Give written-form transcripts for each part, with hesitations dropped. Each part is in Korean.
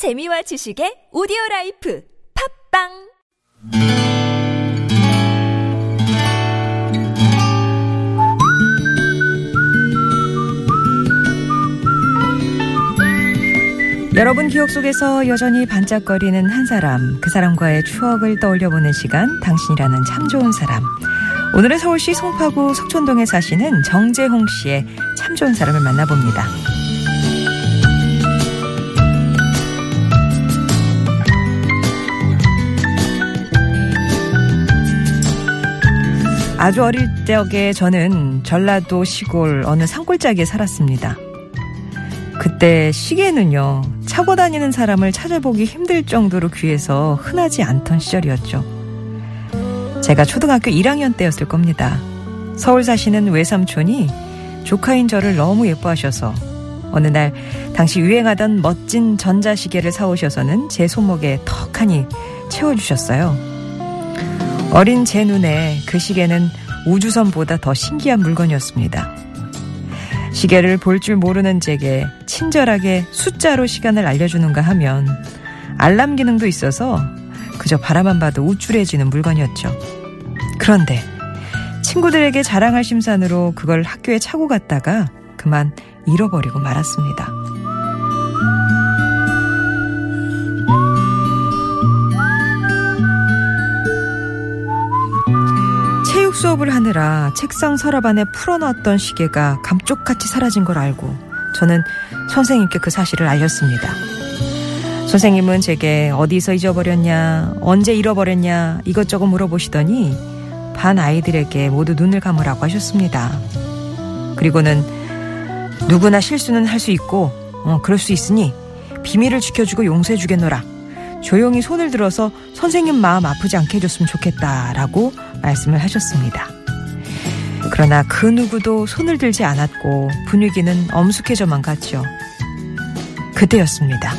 재미와 지식의 오디오라이프 팝빵. 여러분 기억 속에서 여전히 반짝거리는 한 사람, 그 사람과의 추억을 떠올려보는 시간, 당신이라는 참 좋은 사람. 오늘은 서울시 송파구 석촌동에 사시는 정재홍 씨의 참 좋은 사람을 만나봅니다. 아주 어릴 적에 저는 전라도 시골 어느 산골짜기에 살았습니다. 그때 시계는요, 차고 다니는 사람을 찾아보기 힘들 정도로 귀해서 흔하지 않던 시절이었죠. 제가 초등학교 1학년 때였을 겁니다. 서울 사시는 외삼촌이 조카인 저를 너무 예뻐하셔서 어느 날 당시 유행하던 멋진 전자시계를 사오셔서는 제 손목에 턱하니 채워주셨어요. 어린 제 눈에 그 시계는 우주선보다 더 신기한 물건이었습니다. 시계를 볼 줄 모르는 제게 친절하게 숫자로 시간을 알려주는가 하면 알람 기능도 있어서 그저 바라만 봐도 우쭐해지는 물건이었죠. 그런데 친구들에게 자랑할 심산으로 그걸 학교에 차고 갔다가 그만 잃어버리고 말았습니다. 수업을 하느라 책상 서랍 안에 풀어놨던 시계가 감쪽같이 사라진 걸 알고 저는 선생님께 그 사실을 알렸습니다. 선생님은 제게 어디서 잊어버렸냐, 언제 잃어버렸냐 이것저것 물어보시더니 반 아이들에게 모두 눈을 감으라고 하셨습니다. 그리고는 누구나 실수는 할 수 있고 그럴 수 있으니 비밀을 지켜주고 용서해 주겠노라. 조용히 손을 들어서 선생님 마음 아프지 않게 해줬으면 좋겠다라고 말씀을 하셨습니다. 그러나 그 누구도 손을 들지 않았고 분위기는 엄숙해져만 갔죠. 그때였습니다.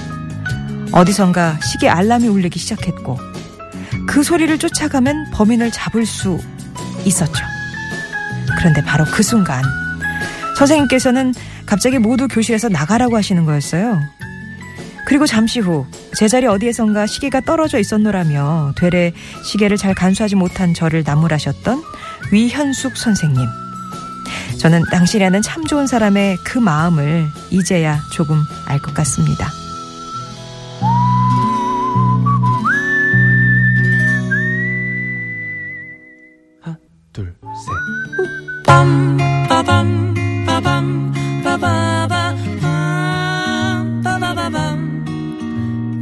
어디선가 시계 알람이 울리기 시작했고 그 소리를 쫓아가면 범인을 잡을 수 있었죠. 그런데 바로 그 순간 선생님께서는 갑자기 모두 교실에서 나가라고 하시는 거였어요. 그리고 잠시 후 제자리 어디에선가 시계가 떨어져 있었노라며 되레 시계를 잘 간수하지 못한 저를 나무라셨던 위현숙 선생님. 저는 당신이라는 참 좋은 사람의 그 마음을 이제야 조금 알 것 같습니다. 하나, 둘, 셋. 빰 빠밤 빠밤 빠바바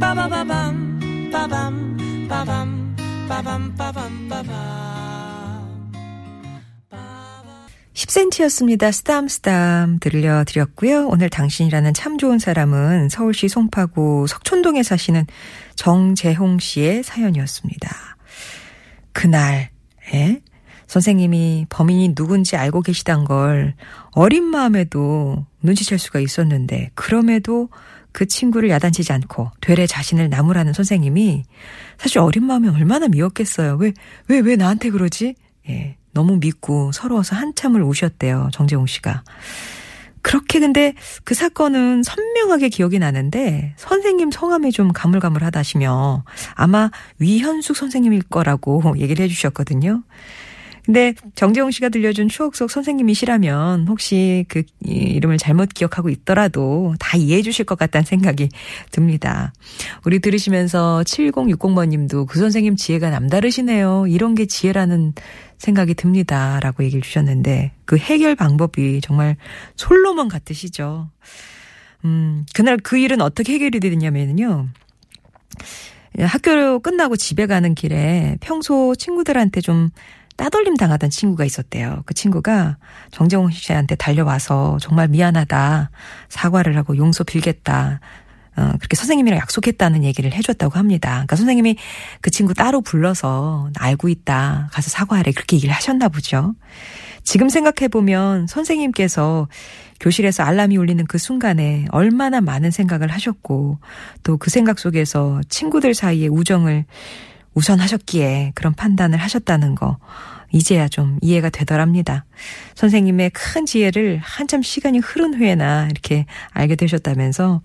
빠바바밤 빠바바밤 빠밤 빠밤 빠밤 빠밤 빠밤 10cm였습니다. 스담스담 들려드렸고요. 오늘 당신이라는 참 좋은 사람은 서울시 송파구 석촌동에 사시는 정재홍 씨의 사연이었습니다. 그날 선생님이 범인이 누군지 알고 계시단 걸 어린 마음에도 눈치챌 수가 있었는데 그럼에도 그 친구를 야단치지 않고 되레 자신을 나무라는 선생님이 사실 어린 마음이 얼마나 미웠겠어요. 왜 나한테 그러지? 너무 믿고 서러워서 한참을 우셨대요. 정재홍 씨가. 그렇게 근데 그 사건은 선명하게 기억이 나는데 선생님 성함이 좀 가물가물하다시며 아마 위현숙 선생님일 거라고 얘기를 해주셨거든요. 근데 정재홍 씨가 들려준 추억 속 선생님이시라면 혹시 그 이름을 잘못 기억하고 있더라도 다 이해해 주실 것 같다는 생각이 듭니다. 우리 들으시면서 7060번님도 그 선생님 지혜가 남다르시네요. 이런 게 지혜라는 생각이 듭니다. 라고 얘기를 주셨는데 그 해결 방법이 정말 솔로몬 같으시죠. 그날 그 일은 어떻게 해결이 됐냐면요. 학교 끝나고 집에 가는 길에 평소 친구들한테 좀 따돌림 당하던 친구가 있었대요. 그 친구가 정재홍 씨한테 달려와서 정말 미안하다. 사과를 하고 용서 빌겠다. 그렇게 선생님이랑 약속했다는 얘기를 해줬다고 합니다. 그러니까 선생님이 그 친구 따로 불러서 알고 있다. 가서 사과하래. 그렇게 얘기를 하셨나 보죠. 지금 생각해보면 선생님께서 교실에서 알람이 울리는 그 순간에 얼마나 많은 생각을 하셨고 또 그 생각 속에서 친구들 사이의 우정을 우선하셨기에 그런 판단을 하셨다는 거 이제야 좀 이해가 되더랍니다. 선생님의 큰 지혜를 한참 시간이 흐른 후에나 이렇게 알게 되셨다면서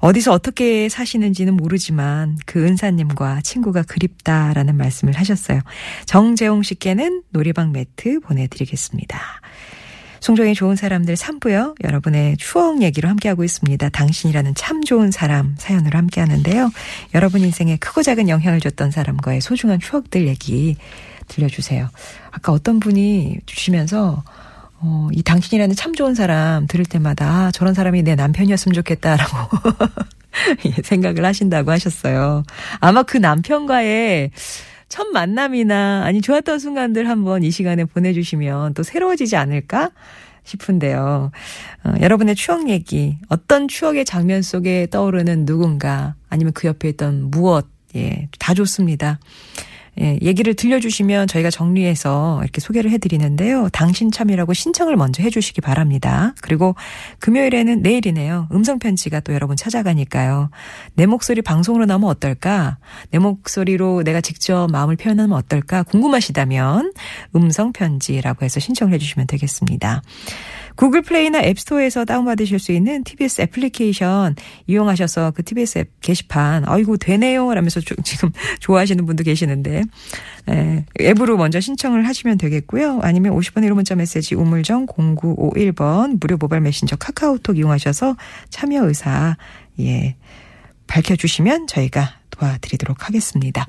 어디서 어떻게 사시는지는 모르지만 그 은사님과 친구가 그립다라는 말씀을 하셨어요. 정재홍 씨께는 노래방 매트 보내드리겠습니다. 송정의 좋은 사람들 3부요. 여러분의 추억 얘기로 함께하고 있습니다. 당신이라는 참 좋은 사람 사연으로 함께하는데요. 여러분 인생에 크고 작은 영향을 줬던 사람과의 소중한 추억들 얘기 들려주세요. 아까 어떤 분이 주시면서 이 당신이라는 참 좋은 사람 들을 때마다 아, 저런 사람이 내 남편이었으면 좋겠다라고 생각을 하신다고 하셨어요. 아마 그 남편과의 첫 만남이나 아니 좋았던 순간들 한번 이 시간에 보내주시면 또 새로워지지 않을까 싶은데요. 여러분의 추억 얘기, 어떤 추억의 장면 속에 떠오르는 누군가 아니면 그 옆에 있던 무엇, 예, 다 좋습니다. 예, 얘기를 들려주시면 저희가 정리해서 이렇게 소개를 해드리는데요. 당신 참이라고 신청을 먼저 해주시기 바랍니다. 그리고 금요일에는 내일이네요. 음성편지가 또 여러분 찾아가니까요. 내 목소리 방송으로 나오면 어떨까? 내 목소리로 내가 직접 마음을 표현하면 어떨까? 궁금하시다면 음성편지라고 해서 신청을 해주시면 되겠습니다. 구글 플레이나 앱스토어에서 다운받으실 수 있는 TBS 애플리케이션 이용하셔서 그 TBS 앱 게시판 아이고 되네요 라면서 지금 좋아하시는 분도 계시는데 앱으로 먼저 신청을 하시면 되겠고요. 아니면 50번의 1호 문자 메시지 우물정 0951번 무료 모바일 메신저 카카오톡 이용하셔서 참여 의사 밝혀주시면 저희가 도와드리도록 하겠습니다.